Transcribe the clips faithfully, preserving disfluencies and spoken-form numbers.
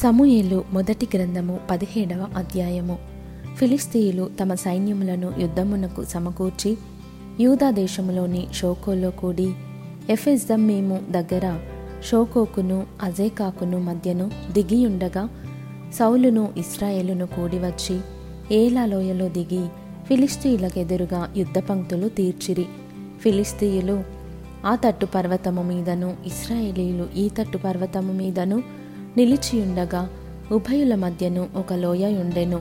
సమూయేలు మొదటి గ్రంథము పదిహేడవ అధ్యాయము. ఫిలిష్తీయులు తమ సైన్యములను యుద్ధమునకు సమకూర్చి యూదా దేశములోని శోకోలో కూడి ఎఫెస్దమ్మీము దగ్గర శోకోకును అజేకాకును మధ్యను దిగియుండగా సౌలును ఇస్రాయేలును కూడివచ్చి ఏలాలోయలో దిగి ఫిలిష్తీయులకెదురుగా యుద్ధ పంక్తులు తీర్చిరి. ఫిలిష్తీయులు ఆ తట్టు పర్వతము మీదను ఇస్రాయేలీలు ఈ తట్టు పర్వతము మీదను నిలిచియుండగా ఉభయుల మధ్యను ఒక లోయ ఉండెను.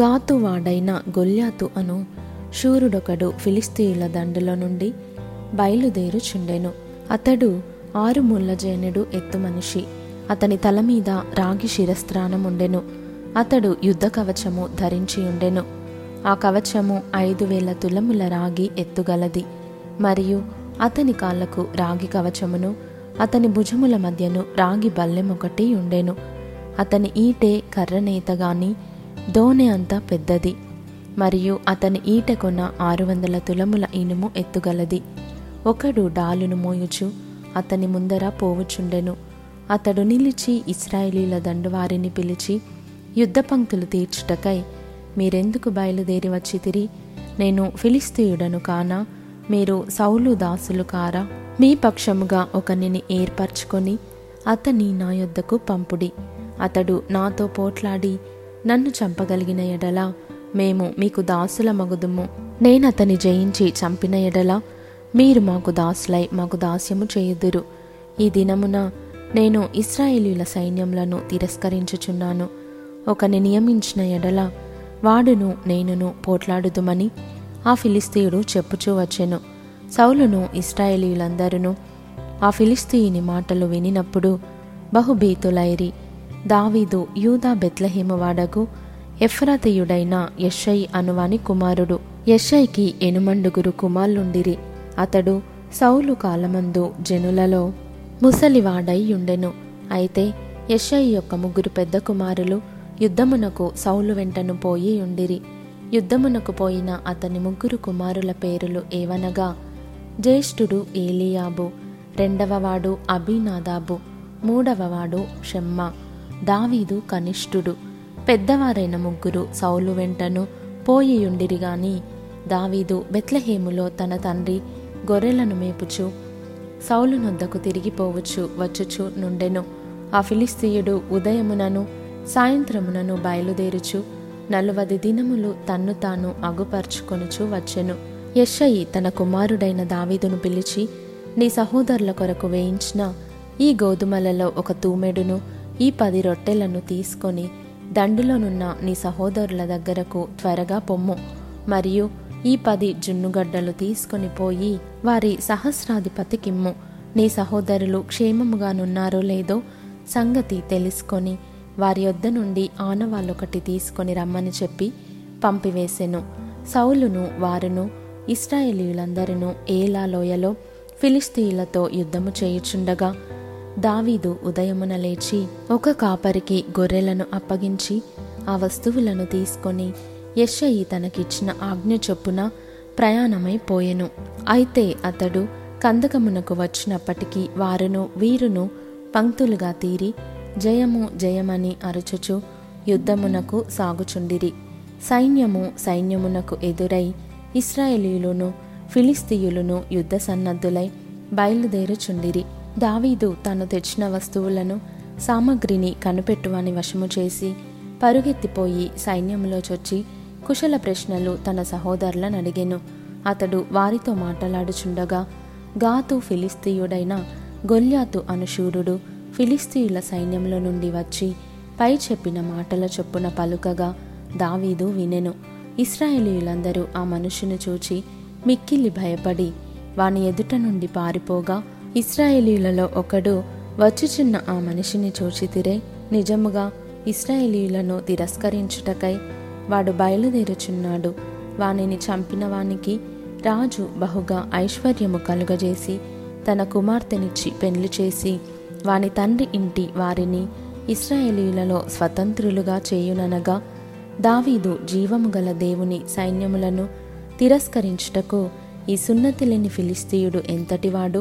గాతువాడైన గొలియాతు అను శూరుడొకడు ఫిలిష్తీయుల దండులో నుండి బయలుదేరుచుండెను. అతడు ఆరు ముళ్ళ జేనుడు ఎత్తు మనిషి. అతని తల మీద రాగి శిరస్త్రాణముండెను. అతడు యుద్ధ కవచము ధరించియుండెను. ఆ కవచము ఐదు వేల తులముల రాగి ఎత్తుగలది. మరియు అతని కాళ్లకు రాగి కవచమును అతని భుజముల మధ్యను రాగి బల్లెమొకటి ఉండెను. అతని ఈటె కర్రనేత గాని దోనె అంత పెద్దది. మరియు అతని ఈటె కొన ఆరు వందల తులముల ఇనుము ఎత్తుగలది. ఒకడు డాలును మోయుచు అతని ముందర పోవుచుండెను. అతడు నిలిచి ఇస్రాయేలీల దండువారిని పిలిచి, యుద్ధ పంక్తులు తీర్చుటకై మీరెందుకు బయలుదేరి వచ్చితిరి? నేను ఫిలిష్తీయుడను కానా? మీరు సౌలు దాసులు కారా? మీ పక్షముగా ఒకనిని ఏర్పరచుకొని అతని నా యొద్దకు పంపుడి. అతడు నాతో పోట్లాడి నన్ను చంపగలిగిన ఎడల మేము మీకు దాసుల మగుదుము. నేనతని జయించి చంపిన ఎడల మీరు మాకు దాసులై మాకు దాస్యము చేయుదురు. ఈ దినమున నేను ఇశ్రాయేలీయుల సైన్యములను తిరస్కరించుచున్నాను. ఒకని నియమించిన ఎడల వాడును నేనును పోట్లాడుదుమని ఆ ఫిలిష్తీయుడు చెప్పుచూ వచ్చెను. సౌలును ఇశ్రాయేలీయులందరూ ఆ ఫిలిష్తీయుని మాటలు వినినప్పుడు బహుభీతులైరి. దావీదు యూదా బేత్లెహేము వాడగు ఎఫ్రాతీయుడైన యెషయి అనువాని కుమారుడు. యెషయికి ఎనుమండుగురు కుమారులుండిరి. అతడు సౌలు కాలమందు జనులలో ముసలివాడై యుండెను. అయితే యెషయి యొక్క ముగ్గురు పెద్ద కుమారులు యుద్ధమునకు సౌలు వెంటను పోయి యుండిరి. యుద్ధమునకు పోయిన అతని ముగ్గురు కుమారుల పేరులు ఏవనగా, జ్యేష్ఠుడు ఏలియాబు, రెండవవాడు అభినాదాబు, మూడవవాడు శమ్మ. దావీదు కనిష్ఠుడు. పెద్దవారైన ముగ్గురు సౌలు వెంటను పోయియుండిరి గాని దావీదు బేత్లెహేములో తన తండ్రి గొర్రెలను మేపుచు సౌలు నొద్దకు తిరిగిపోవచ్చు వచ్చుచూ నుండెను. ఆ ఫిలిష్తీయుడు ఉదయమునను సాయంత్రమునను బయలుదేరుచు నలువది దినములు తన్ను తాను అగుపర్చుకొనుచు వచ్చెను. యెషయి తన కుమారుడైన దావీదును పిలిచి, నీ సహోదరుల కొరకు వేయించిన ఈ గోధుమలలో ఒక తూమెడును ఈ పది రొట్టెలను తీసుకొని దండులోనున్న నీ సహోదరుల దగ్గరకు త్వరగా పొమ్ము. మరియు ఈ పది జున్నుగడ్డలు తీసుకొని పోయి వారి సహస్రాధిపతి కిమ్ము. నీ సహోదరులు క్షేమముగానున్నారో లేదో సంగతి తెలుసుకొని వారి యొద్ద నుండి ఆనవాళ్ళొకటి తీసుకొని రమ్మని చెప్పి పంపివేసెను. సౌలును వారును ఇశ్రాయేలీయులందరూ ఏలా లోయలో ఫిలిష్తీయులతో యుద్ధము చేయుచుండగా దావీదు ఉదయమున లేచి ఒక కాపరికి గొర్రెలను అప్పగించి ఆ వస్తువులను తీసుకొని యెషయి తనకిచ్చిన ఆజ్ఞ చొప్పున ప్రయాణమైపోయెను. అయితే అతడు కందకమునకు వచ్చినప్పటికీ వారును వీరును పంక్తులుగా తీరి జయము జయమని అరుచుచు యుద్ధమునకు సాగుచుండిరి. సైన్యము సైన్యమునకు ఎదురై ఇశ్రాయేలీయులను ఫిలిష్తీయులను యుద్ధ సన్నద్ధులై బయలుదేరుచుండిరి. దావీదు తాను తెచ్చిన వస్తువులను సామగ్రిని కనిపెట్టువాని వశము చేసి పరుగెత్తిపోయి సైన్యంలో చొచ్చి కుశల ప్రశ్నలు తన సహోదరులను అడిగెను. అతడు వారితో మాట్లాడుచుండగా గాతు ఫిలిష్తీయుడైన గొలియాతు అనుశూరుడు ఫిలిష్తీయుల సైన్యంలో నుండి వచ్చి పై చెప్పిన మాటల చొప్పున పలుకగా దావీదు వినెను. ఇశ్రాయేలీయులందరూ ఆ మనుషుని చూచి మిక్కిలి భయపడి వాని ఎదుట నుండి పారిపోగా ఇశ్రాయేలీయులలో ఒకడు, వచ్చుచున్న ఆ మనిషిని చూచితిరే, నిజముగా ఇశ్రాయేలీయులను తిరస్కరించుటకై వాడు బయలుదేరుచున్నాడు. వానిని చంపిన వానికి రాజు బహుగా ఐశ్వర్యము కలుగజేసి తన కుమార్తెనిచ్చి పెళ్లి చేసి వాని తండ్రి ఇంటి వారిని ఇశ్రాయేలీయులలో స్వతంత్రులుగా చేయుననగా దావీదు జీవము గల దేవుని సైన్యములను తిరస్కరించుటకు ఈ సున్నతి లేని ఫిలిష్తీయుడు ఎంతటివాడు?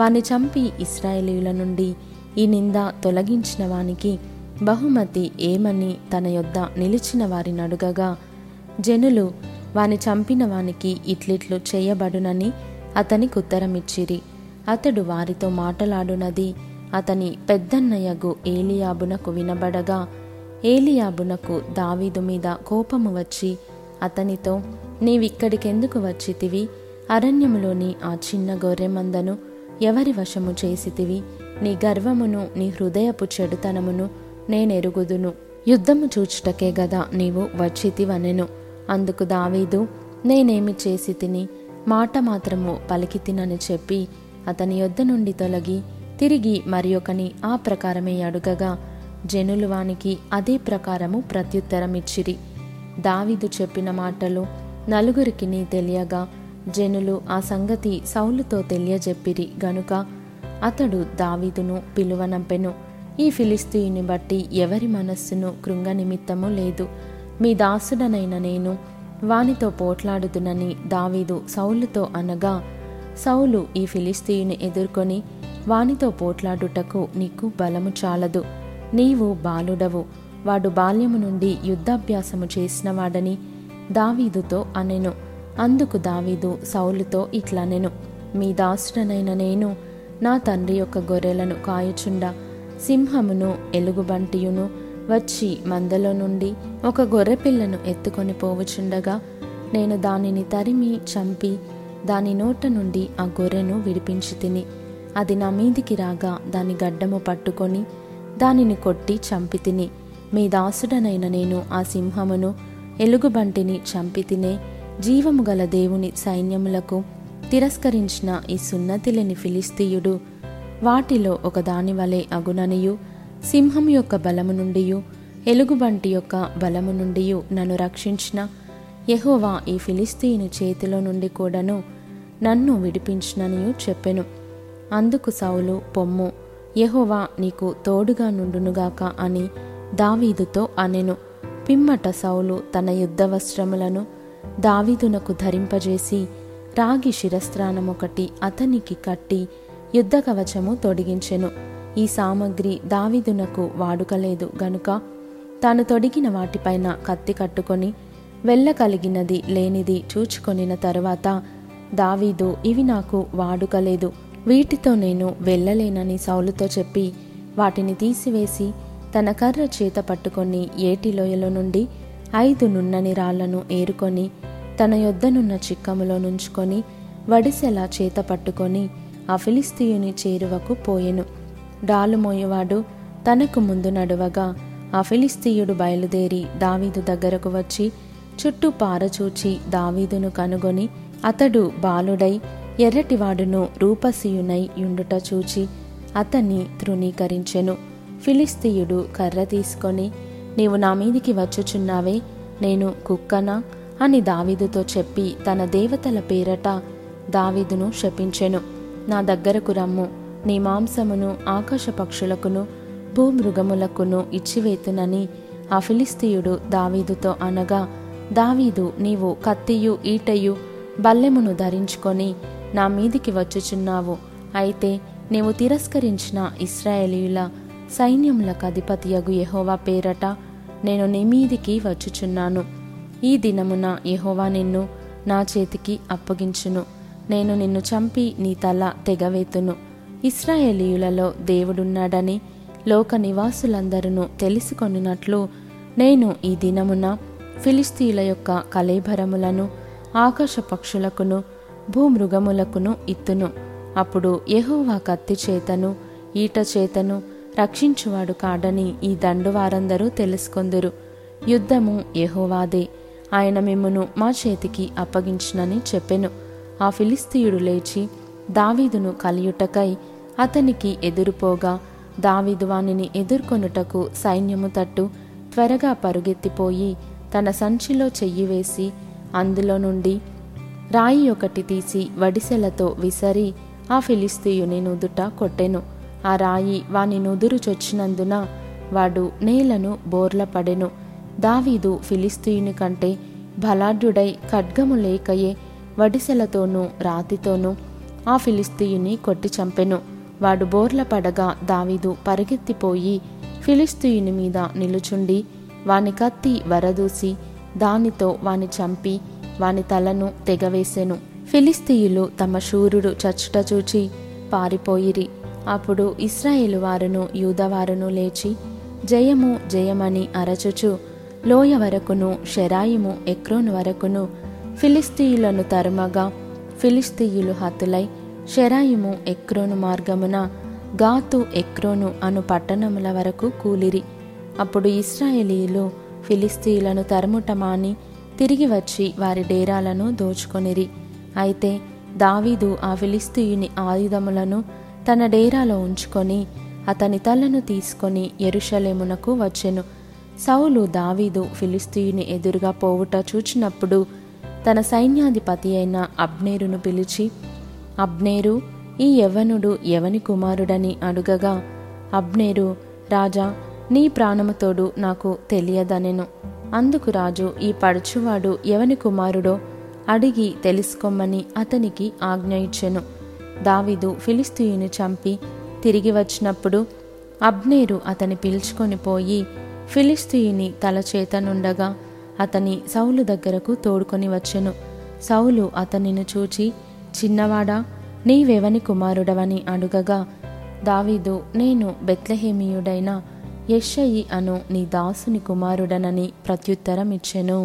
వాని చంపి ఇశ్రాయేలీయుల నుండి ఈ నింద తొలగించిన వానికి బహుమతి ఏమని తన యొద్ద నిలిచిన వారిని అడుగగా జనులు వాని చంపిన వానికి ఇట్లిట్లు చేయబడునని అతనికి ఉత్తరమిచ్చిరి. అతడు వారితో మాటలాడునది అతని పెద్దన్నయ్యగు ఏలియాబునకు వినబడగా ఏలియాబునకు దావీదు మీద కోపము వచ్చి అతనితో, నీవిక్కడికెందుకు వచ్చితివి? అరణ్యములోని ఆ చిన్న గొర్రెమందను ఎవరి వశము చేసితివి? నీ గర్వమును నీ హృదయపు చెడుతనమును నేనెరుగుదును. యుద్ధము చూచుటకే గదా నీవు వచ్చితివనెను. అందుకు దావీదు, నేనేమి చేసి తిని మాట మాత్రము పలికి తినని చెప్పి అతని యొద్ద నుండి తొలగి తిరిగి మరి ఒకని ఆ ప్రకారమే అడుగగా జనులు వానికి అదే ప్రకారము ప్రత్యుత్తరమిచ్చిరి. దావీదు చెప్పిన మాటలు నలుగురికి తెలియగా జనులు ఆ సంగతి సౌలుతో తెలియజెప్పిరి గనుక అతడు దావీదును పిలువనంపెను. ఈ ఫిలిష్తీయుని బట్టి ఎవరి మనస్సును కృంగ నిమిత్తము లేదు, మీ దాసుడనైన నేను వానితో పోట్లాడుదునని దావీదు సౌలుతో అనగా, సౌలు ఈ ఫిలిష్తీయుని ఎదుర్కొని, వానితో పోట్లాడుటకు నీకు బలము చాలదు, నీవు బాలుడవు, వాడు బాల్యము నుండి యుద్ధాభ్యాసము చేసినవాడని దావీదుతో అనెను. అందుకు దావీదు సౌలుతో ఇట్లనెను, మీ దాసుడనైన నేను నా తండ్రి యొక్క గొర్రెలను కాయుచుండా సింహమును ఎలుగుబంటియును వచ్చి మందలో నుండి ఒక గొర్రెపిల్లను ఎత్తుకొని పోవుచుండగా నేను దానిని తరిమి చంపి దాని నోట నుండి ఆ గొర్రెను విడిపించి తిని, అది నా మీదికి రాగా దాని గడ్డము పట్టుకొని దానిని కొట్టి చంపి తిని, మీ దాసుడనైన నేను ఆ సింహమును ఎలుగుబంటిని చంపి తినే జీవము గల దేవుని సైన్యములకు తిరస్కరించిన ఈ సున్నతి లేని ఫిలిష్తీయుడు వాటిలో ఒక దాని వలె అగుననియు, సింహం యొక్క బలము నుండియు ఎలుగుబంటి యొక్క బలము నుండియు నన్ను రక్షించిన యెహోవా ఈ ఫిలిష్తీయుని చేతిలో నుండి కూడాను నన్ను విడిపించిననియు చెప్పెను. అందుకు సౌలు, పొమ్ము, యెహోవా నీకు తోడుగా నుండునుగాక అని దావీదుతో అనెను. పిమ్మట సౌలు తన యుద్ధ వస్త్రములను దావీదునకు ధరింపజేసి రాగి శిరస్త్రానమొకటి అతనికి కట్టి యుద్ధ కవచము తొడిగించెను. ఈ సామగ్రి దావీదునకు వాడుకలేదు గనుక తాను తొడిగిన వాటిపైన కత్తి కట్టుకొని వెళ్ళకలిగినది లేనిది చూచుకొనిన తరువాత దావీదు, ఇవి నాకు వాడుకలేదు, వీటితో నేను వెళ్ళలేనని సౌలుతో చెప్పి వాటిని తీసివేసి తన కర్ర చేత పట్టుకొని ఏటిలోయలో నుండి ఐదు నున్నని రాళ్లను ఏరుకొని తన యొద్దనున్న చిక్కములో నుంచుకొని వడిసెలా చేత పట్టుకొని ఆ ఫిలిష్తీయుని చేరువకు పోయెను. డాలు మోయవాడు తనకు ముందు నడువగా ఆ ఫిలిష్తీయుడు బయలుదేరి దావీదు దగ్గరకు వచ్చి చుట్టూ పారచూచి దావీదును కనుగొని అతడు బాలుడై ఎర్రటివాడును రూపసీయునై యుండుట చూచి అతన్ని తృణీకరించెను. ఫిలిష్తీయుడు కర్ర తీసుకొని, నీవు నా మీదికి వచ్చుచున్నావే, నేను కుక్కనా అని దావీదుతో చెప్పి తన దేవతల పేరట దావీదును శపించెను. నా దగ్గరకు రమ్ము, నీ మాంసమును ఆకాశ పక్షులకును భూమృగములకును ఇచ్చివేతునని ఆ ఫిలిష్తీయుడు దావీదుతో అనగా, దావీదు, నీవు కత్తియు ఈటయు బల్లెమును ధరించుకొని నా మీదికి వచ్చుచున్నావు, అయితే నీవు తిరస్కరించిన ఇస్రాయేలీయుల సైన్యములకు అధిపతియగు యెహోవా పేరట నేను నీ మీదికి వచ్చుచున్నాను. ఈ దినమున యెహోవా నిన్ను నా చేతికి అప్పగించును, నేను నిన్ను చంపి నీ తల తెగవేతును. ఇశ్రాయేలీయులలో దేవుడున్నాడని లోక నివాసులందరూ తెలుసుకొనినట్లు నేను ఈ దినమున ఫిలిష్తీయుల యొక్క కళేభరములను ఆకాశ పక్షులకును భూమృగములకును ఇత్తును. అప్పుడు యెహోవా కత్తి చేతను ఈట చేతను రక్షించువాడు కాడని ఈ దండు వారందరూ తెలుసుకొందురు. యుద్ధము యెహోవాదే, ఆయన మిమ్మును మా చేతికి అప్పగించునని చెప్పెను. ఆ ఫిలిష్తీయుడు లేచి దావీదును కలియుటకై అతనికి ఎదురుపోగా దావీదు వానిని ఎదుర్కొనుటకు సైన్యము తట్టు త్వరగా పరుగెత్తిపోయి తన సంచిలో చెయ్యి వేసి అందులో నుండి రాయి ఒకటి తీసి వడిసెలతో విసరి ఆ ఫిలిష్తీయుని నుదుట కొట్టెను. ఆ రాయి వాని నుదురు చొచ్చినందున వాడు నేలను బోర్లపడెను. దావీదు ఫిలిష్తీయుని కంటే బలాఢ్యుడై ఖడ్గము లేకయే వడిసెలతోనూ రాతితోనూ ఆ ఫిలిష్తీయుని కొట్టి చంపెను. వాడు బోర్ల పడగా దావీదు పరిగెత్తిపోయి ఫిలిష్తీయుని మీద నిలుచుండి వాని కత్తి వరదూసి దానితో వాని చంపి వాని తలను తెగవేసెను. ఫిలిష్తీయులు తమ శూరుడు చచ్చుట చూచి పారిపోయిరి. అప్పుడు ఇశ్రాయేలు వారును యూదావారును లేచి జయము జయమని అరచుచు లోయ వరకును షెరాయిము ఎక్రోను వరకును ఫిలిష్తీయులను తరుమగా ఫిలిష్తీయులు హతులై షెరాయిము ఎక్రోను మార్గమున గాతు ఎక్రోను అను పట్టణముల వరకు కూలిరి. అప్పుడు ఇశ్రాయేలీలు ఫిలిష్తీయులను తరుముటమాని తిరిగి వచ్చి వారి డేరాలను దోచుకొనిరి. అయితే దావీదు ఆ ఫిలిష్తీయుని ఆయుధములను తన డేరాలో ఉంచుకొని అతని తలను తీసుకొని యెరుషలేమునకు వచ్చెను. సౌలు దావీదు ఫిలిష్తీయుని ఎదురుగా పోవుట చూచినప్పుడు తన సైన్యాధిపతి అయిన అబ్నేరును పిలిచి, అబ్నేరు, ఈ యవ్వనుడు ఎవని కుమారుడని అడుగగా, అబ్నేరు, రాజా, నీ ప్రాణముతోడు నాకు తెలియదనెను. అందుకు రాజు, ఈ పడుచువాడు ఎవని కుమారుడో అడిగి తెలుసుకోమని అతనికి ఆజ్ఞ ఇచ్చెను. దావీదు ఫిలిష్తీయుని చంపి తిరిగి వచ్చినప్పుడు అబ్నేరు అతని పిలుచుకొని పోయి ఫిలిష్తీయుని తల చేతనుండగా అతని సౌలు దగ్గరకు తోడుకొని వచ్చెను. సౌలు అతనిని చూచి, చిన్నవాడా, నీవెవని కుమారుడవని అడుగగా, దావీదు, నేను బేత్లెహేమీయుడైన యెషయి అను నీ దాసుని కుమారుడనని ప్రత్యుత్తరం ఇచ్చెను.